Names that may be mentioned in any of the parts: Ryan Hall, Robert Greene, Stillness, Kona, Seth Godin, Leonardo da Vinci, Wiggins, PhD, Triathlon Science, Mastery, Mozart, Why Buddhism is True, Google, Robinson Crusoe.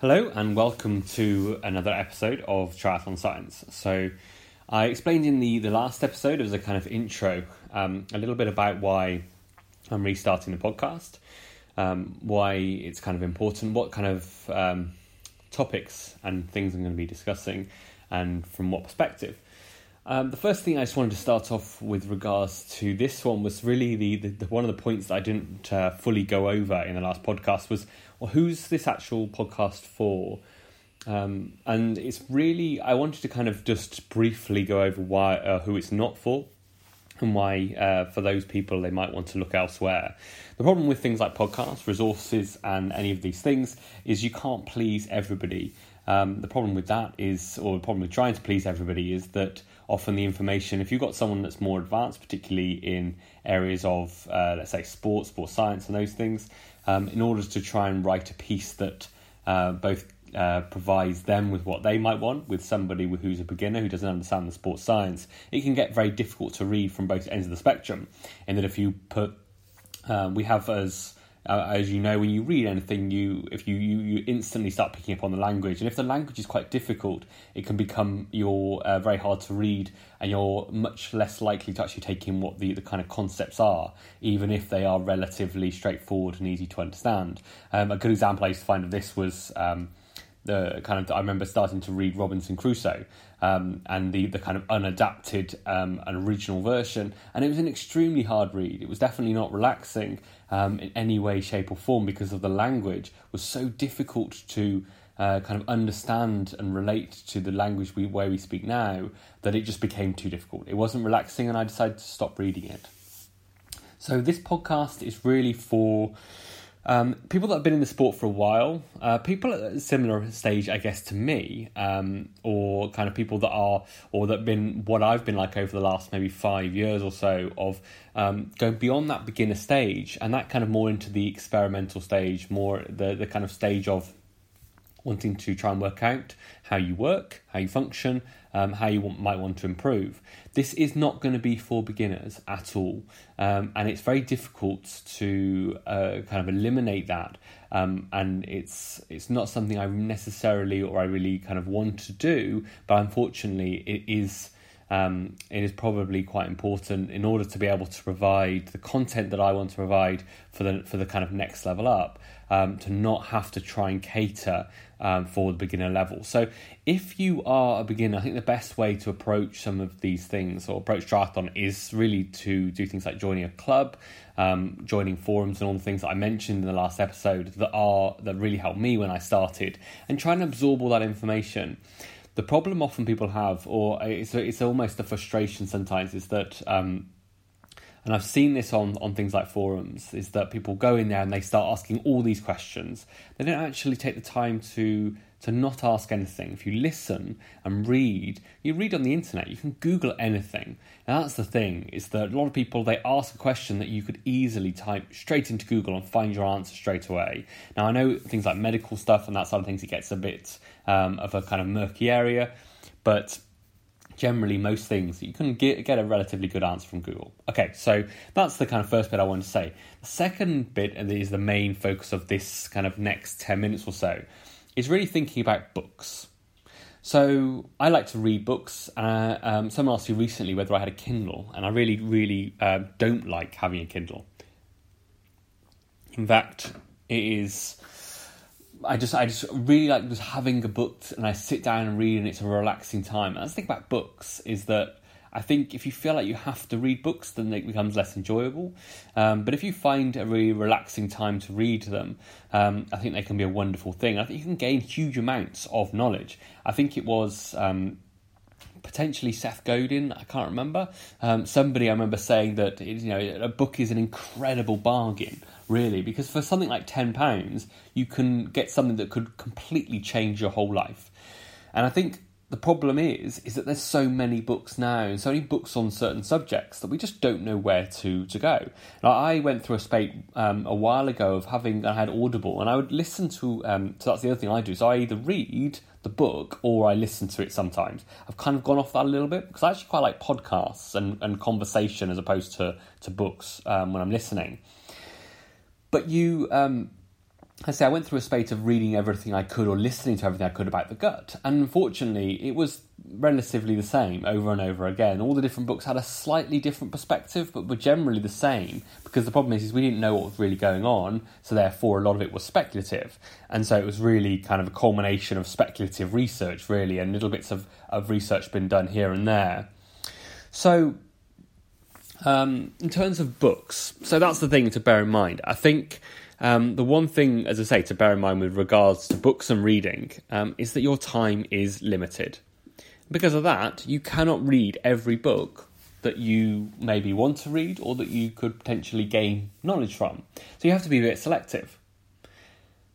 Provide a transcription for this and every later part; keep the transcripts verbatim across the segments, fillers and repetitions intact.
Hello and welcome to another episode of Triathlon Science. So I explained in the, the last episode, as a kind of intro, um, a little bit about why I'm restarting the podcast, um, why it's kind of important, what kind of um, topics and things I'm going to be discussing and from what perspective. Um, the first thing I just wanted to start off with regards to this one was really the, the, the one of the points that I didn't uh, fully go over in the last podcast was, well, who's this actual podcast for? Um, and it's really, I wanted to kind of just briefly go over why, uh, who it's not for, and why uh, for those people they might want to look elsewhere. The problem with things like podcasts, resources, and any of these things is you can't please everybody. Um, the problem with that is, or the problem with trying to please everybody is that often the information, if you've got someone that's more advanced, particularly in areas of, uh, let's say, sports, sports science and those things, um, in order to try and write a piece that uh, both uh, provides them with what they might want, with somebody who's a beginner who doesn't understand the sports science, it can get very difficult to read from both ends of the spectrum. And that if you put, uh, we have as... Uh, as you know, when you read anything, you if you, you, you instantly start picking up on the language. And if the language is quite difficult, it can become you're uh, very hard to read, and you're much less likely to actually take in what the, the kind of concepts are, even if they are relatively straightforward and easy to understand. Um, a good example I used to find of this was... Um, The kind of I remember starting to read Robinson Crusoe um, and the, the kind of unadapted um, and original version, and it was an extremely hard read. It was definitely not relaxing um, in any way, shape or form, because of the language was so difficult to uh, kind of understand and relate to the language we where we speak now, that it just became too difficult. It wasn't relaxing, and I decided to stop reading it. So this podcast is really for... Um, people that have been in the sport for a while, uh, people at a similar stage, I guess, to me, um, or kind of people that are, or that have been what I've been like over the last maybe five years or so of um, going beyond that beginner stage and that kind of more into the experimental stage, more the, the kind of stage of wanting to try and work out how you work, how you function, um, how you want, might want to improve. This is not going to be for beginners at all. Um, and it's very difficult to uh, kind of eliminate that. Um, and it's it's not something I necessarily or I really kind of want to do. But unfortunately, it is um, it is probably quite important in order to be able to provide the content that I want to provide for the for the kind of next level up. Um, to not have to try and cater um, for the beginner level. So if you are a beginner, I think the best way to approach some of these things or approach triathlon is really to do things like joining a club, um, joining forums and all the things that I mentioned in the last episode that are that really helped me when I started, and try and absorb all that information. The problem often people have, or it's, it's almost a frustration sometimes, is that... Um, And I've seen this on, on things like forums, is that people go in there and they start asking all these questions. They don't actually take the time to to not ask anything. If you listen and read, you read on the internet, you can Google anything. Now that's the thing, is that a lot of people, they ask a question that you could easily type straight into Google and find your answer straight away. Now I know things like medical stuff and that sort of things, it gets a bit um, of a kind of murky area, but... Generally, most things you can get get a relatively good answer from Google. Okay, so that's the kind of first bit I want to say. The second bit, and is the main focus of this kind of next ten minutes or so, is really thinking about books. So I like to read books. Uh, um, someone asked me recently whether I had a Kindle, and I really, really uh, don't like having a Kindle. In fact, it is. I just I just really like just having a book, and I sit down and read, and it's a relaxing time. And that's the thing about books, is that I think if you feel like you have to read books, then it becomes less enjoyable. Um, but if you find a really relaxing time to read them, um, I think they can be a wonderful thing. I think you can gain huge amounts of knowledge. I think it was... Um, potentially Seth Godin, I can't remember. Um, somebody I remember saying that, you know, a book is an incredible bargain, really, because for something like ten pounds, you can get something that could completely change your whole life. And I think the problem is, is that there's so many books now, and so many books on certain subjects that we just don't know where to, to go. Now, I went through a spate um, a while ago of having, I had Audible, and I would listen to, um, so that's the other thing I do, so I either read the book or I listen to it sometimes. I've kind of gone off that a little bit, because I actually quite like podcasts and, and conversation as opposed to, to books um, when I'm listening. But you... Um, I say I went through a spate of reading everything I could or listening to everything I could about the gut. And unfortunately, it was relatively the same over and over again. All the different books had a slightly different perspective, but were generally the same. Because the problem is, is we didn't know what was really going on, so therefore a lot of it was speculative. And so it was really kind of a culmination of speculative research, really, and little bits of, of research been done here and there. So um, in terms of books, so that's the thing to bear in mind. I think... Um, the one thing, as I say, to bear in mind with regards to books and reading um, is that your time is limited. Because of that, you cannot read every book that you maybe want to read or that you could potentially gain knowledge from. So you have to be a bit selective.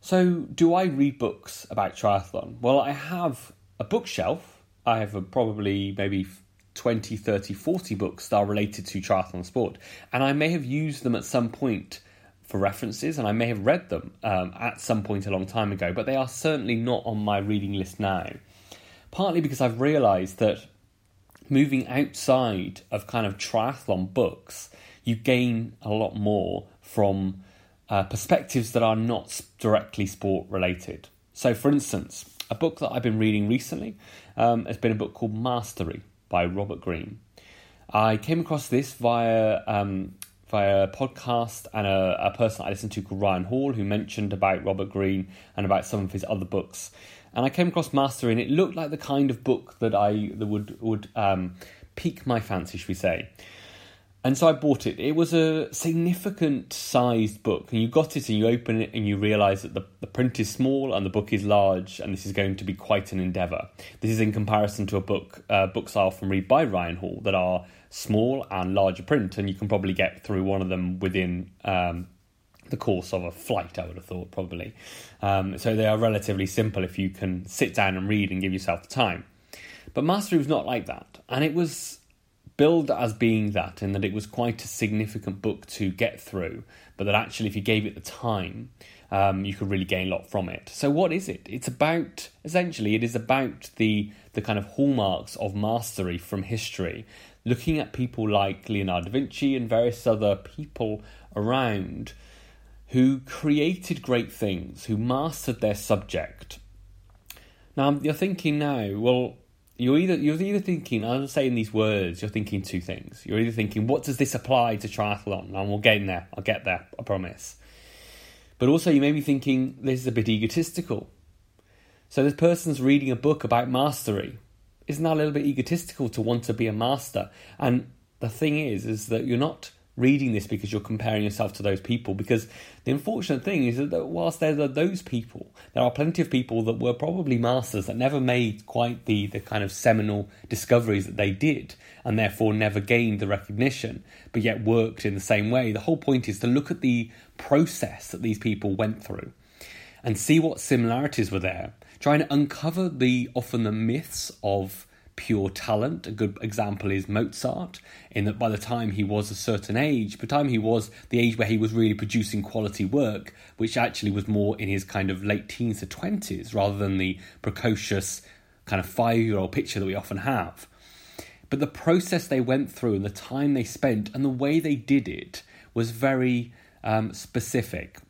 So do I read books about triathlon? Well, I have a bookshelf. I have a probably maybe twenty, thirty, forty books that are related to triathlon sport. And I may have used them at some point for references, and I may have read them um, at some point a long time ago, but they are certainly not on my reading list now. Partly because I've realised that moving outside of kind of triathlon books, you gain a lot more from uh, perspectives that are not directly sport related. So for instance, a book that I've been reading recently um, has been a book called Mastery by Robert Greene. I came across this via... Um, via a podcast and a, a person I listened to called Ryan Hall, who mentioned about Robert Greene and about some of his other books. And I came across Mastery, and it looked like the kind of book that I that would, would um, pique my fancy, should we say. And so I bought it. It was a significant-sized book, and you got it and you open it and you realise that the, the print is small and the book is large, and this is going to be quite an endeavour. This is in comparison to a book uh, books I often read by Ryan Hall that are small and larger print, and you can probably get through one of them within um, the course of a flight, I would have thought, probably. Um, so they are relatively simple if you can sit down and read and give yourself the time. But Mastery was not like that, and it was billed as being that, in that it was quite a significant book to get through, but that actually if you gave it the time, um, you could really gain a lot from it. So what is it? It's about, essentially, it is about the the kind of hallmarks of mastery from history, looking at people like Leonardo da Vinci and various other people around who created great things, who mastered their subject. Now, you're thinking now, well, You're either you're either thinking, I'm saying these words, you're thinking two things. You're either thinking, what does this apply to triathlon? And we'll get there, I'll get there, I promise. But also you may be thinking, this is a bit egotistical. So this person's reading a book about mastery. Isn't that a little bit egotistical to want to be a master? And the thing is, is that you're not reading this because you're comparing yourself to those people, because the unfortunate thing is that whilst there are those people, there are plenty of people that were probably masters that never made quite the, the kind of seminal discoveries that they did, and therefore never gained the recognition, but yet worked in the same way. The whole point is to look at the process that these people went through and see what similarities were there, trying to uncover the often the myths of pure talent. A good example is Mozart, in that by the time he was a certain age, by the time he was the age where he was really producing quality work, which actually was more in his kind of late teens to twenties, rather than the precocious kind of five-year-old picture that we often have. But the process they went through and the time they spent and the way they did it was very um, specific.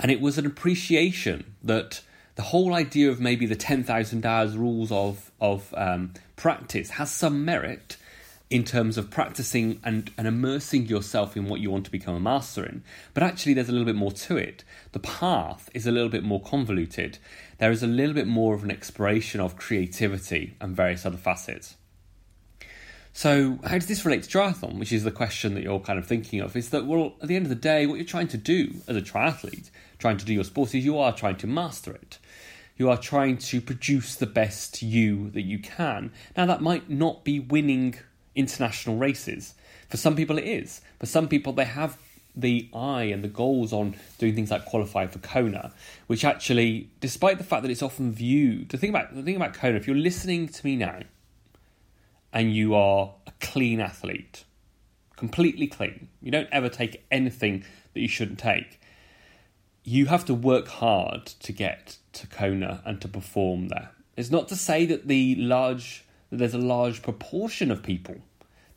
And it was an appreciation that the whole idea of maybe the ten thousand hours rules of, of um, practice has some merit in terms of practicing and, and immersing yourself in what you want to become a master in. But actually, there's a little bit more to it. The path is a little bit more convoluted. There is a little bit more of an exploration of creativity and various other facets. So how does this relate to triathlon, which is the question that you're kind of thinking of, is that, well, at the end of the day, what you're trying to do as a triathlete, trying to do your sport, is you are trying to master it. You are trying to produce the best you that you can. Now, that might not be winning international races. For some people it is. For some people, they have the eye and the goals on doing things like qualifying for Kona, which actually, despite the fact that it's often viewed, the thing about, the thing about Kona, if you're listening to me now, and you are a clean athlete, completely clean, you don't ever take anything that you shouldn't take, you have to work hard to get to Kona and to perform there. It's not to say that the large that there's a large proportion of people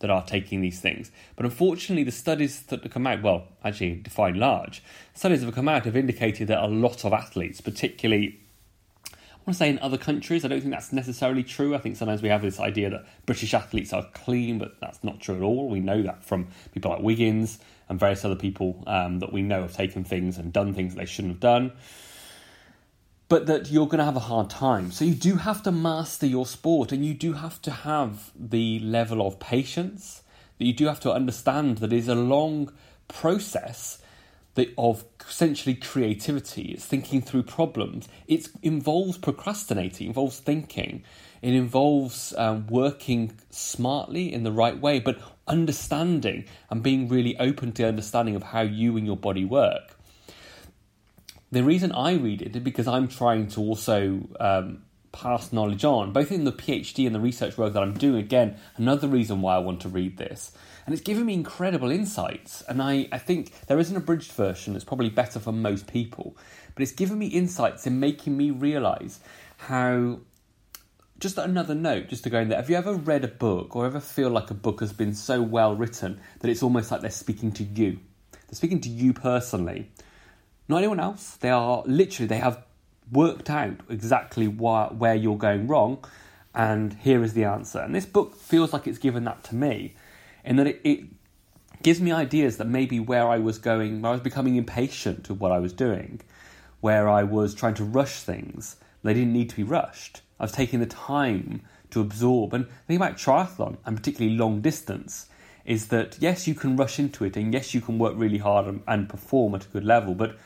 that are taking these things. But unfortunately, the studies that have come out, well, actually defined large, studies that have come out have indicated that a lot of athletes, particularly, I want to say in other countries, I don't think that's necessarily true. I think sometimes we have this idea that British athletes are clean, but that's not true at all. We know that from people like Wiggins and various other people um, that we know have taken things and done things that they shouldn't have done. But that you're going to have a hard time. So you do have to master your sport, and you do have to have the level of patience that you do have to understand that is a long process of essentially creativity. It's thinking through problems. It involves procrastinating, it involves thinking. It involves um, working smartly in the right way, but understanding and being really open to understanding of how you and your body work. The reason I read it is because I'm trying to also um, pass knowledge on, both in the PhD and the research work that I'm doing. Again, another reason why I want to read this. And it's given me incredible insights. And I, I think there is an abridged version that's probably better for most people. But it's given me insights in making me realise how... Just another note, just to go in there. Have you ever read a book or ever feel like a book has been so well written that it's almost like they're speaking to you? They're speaking to you personally. Not anyone else. They are literally, they have worked out exactly why, where you're going wrong. And here is the answer. And this book feels like it's given that to me. And that it, it gives me ideas that maybe where I was going, where I was becoming impatient to what I was doing, where I was trying to rush things, they didn't need to be rushed. I was taking the time to absorb. And the thing about triathlon, and particularly long distance, is that yes, you can rush into it, and yes, you can work really hard and, and perform at a good level, but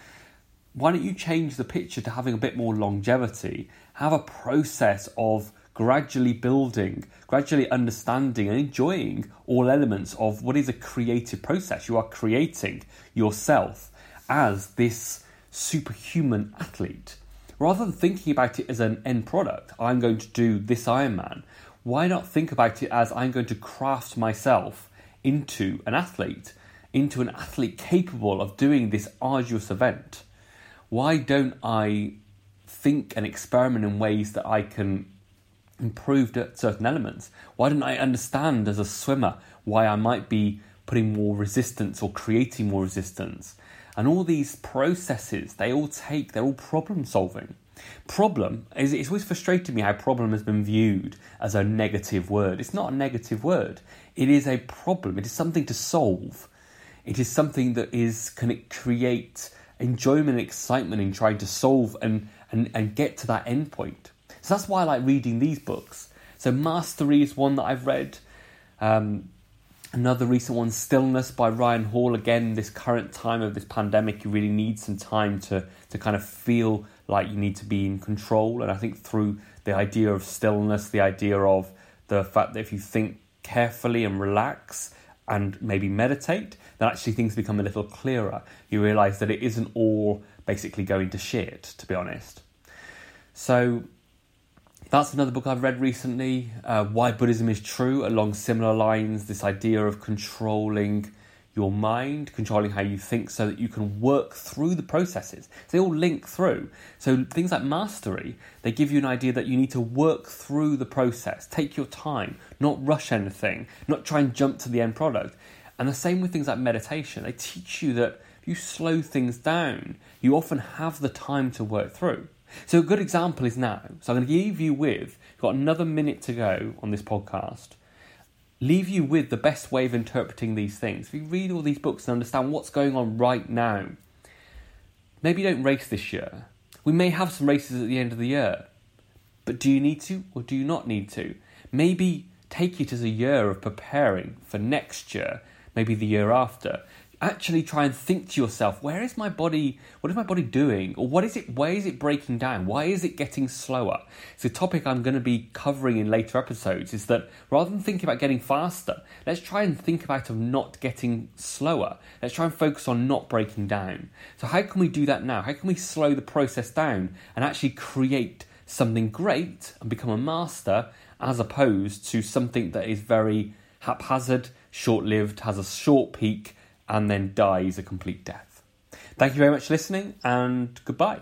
why don't you change the picture to having a bit more longevity? Have a process of gradually building, gradually understanding and enjoying all elements of what is a creative process. You are creating yourself as this superhuman athlete. Rather than thinking about it as an end product, I'm going to do this Ironman, why not think about it as I'm going to craft myself into an athlete, into an athlete capable of doing this arduous event? Why don't I think and experiment in ways that I can improve certain elements? Why don't I understand as a swimmer why I might be putting more resistance or creating more resistance? And all these processes, they all take, they're all problem solving. Problem, is it's always frustrated me how problem has been viewed as a negative word. It's not a negative word. It is a problem. It is something to solve. It is something that is can it create enjoyment and excitement in trying to solve and, and, and get to that end point. So that's why I like reading these books. So Mastery is one that I've read. Um, another recent one, Stillness by Ryan Hall. Again, this current time of this pandemic, you really need some time to, to kind of feel like you need to be in control. And I think through the idea of stillness, the idea of the fact that if you think carefully and relax and maybe meditate, then actually things become a little clearer. You realise that it isn't all basically going to shit, to be honest. So that's another book I've read recently. Uh, Why Buddhism is True, along similar lines, this idea of controlling your mind, controlling how you think so that you can work through the processes. They all link through. So things like Mastery, they give you an idea that you need to work through the process, take your time, not rush anything, not try and jump to the end product. And the same with things like meditation. They teach you that if you slow things down, you often have the time to work through. So a good example is now. So I'm going to leave you with, you've got another minute to go on this podcast, leave you with the best way of interpreting these things. If you read all these books and understand what's going on right now, maybe you don't race this year. We may have some races at the end of the year, but do you need to or do you not need to? Maybe take it as a year of preparing for next year, maybe the year after. Actually try and think to yourself, where is my body, what is my body doing? Or what is it, where is it breaking down? Why is it getting slower? It's a topic I'm going to be covering in later episodes, is that rather than thinking about getting faster, let's try and think about of not getting slower. Let's try and focus on not breaking down. So how can we do that now? How can we slow the process down and actually create something great and become a master as opposed to something that is very haphazard, short-lived, has a short peak, and then dies a complete death. Thank you very much for listening, and goodbye.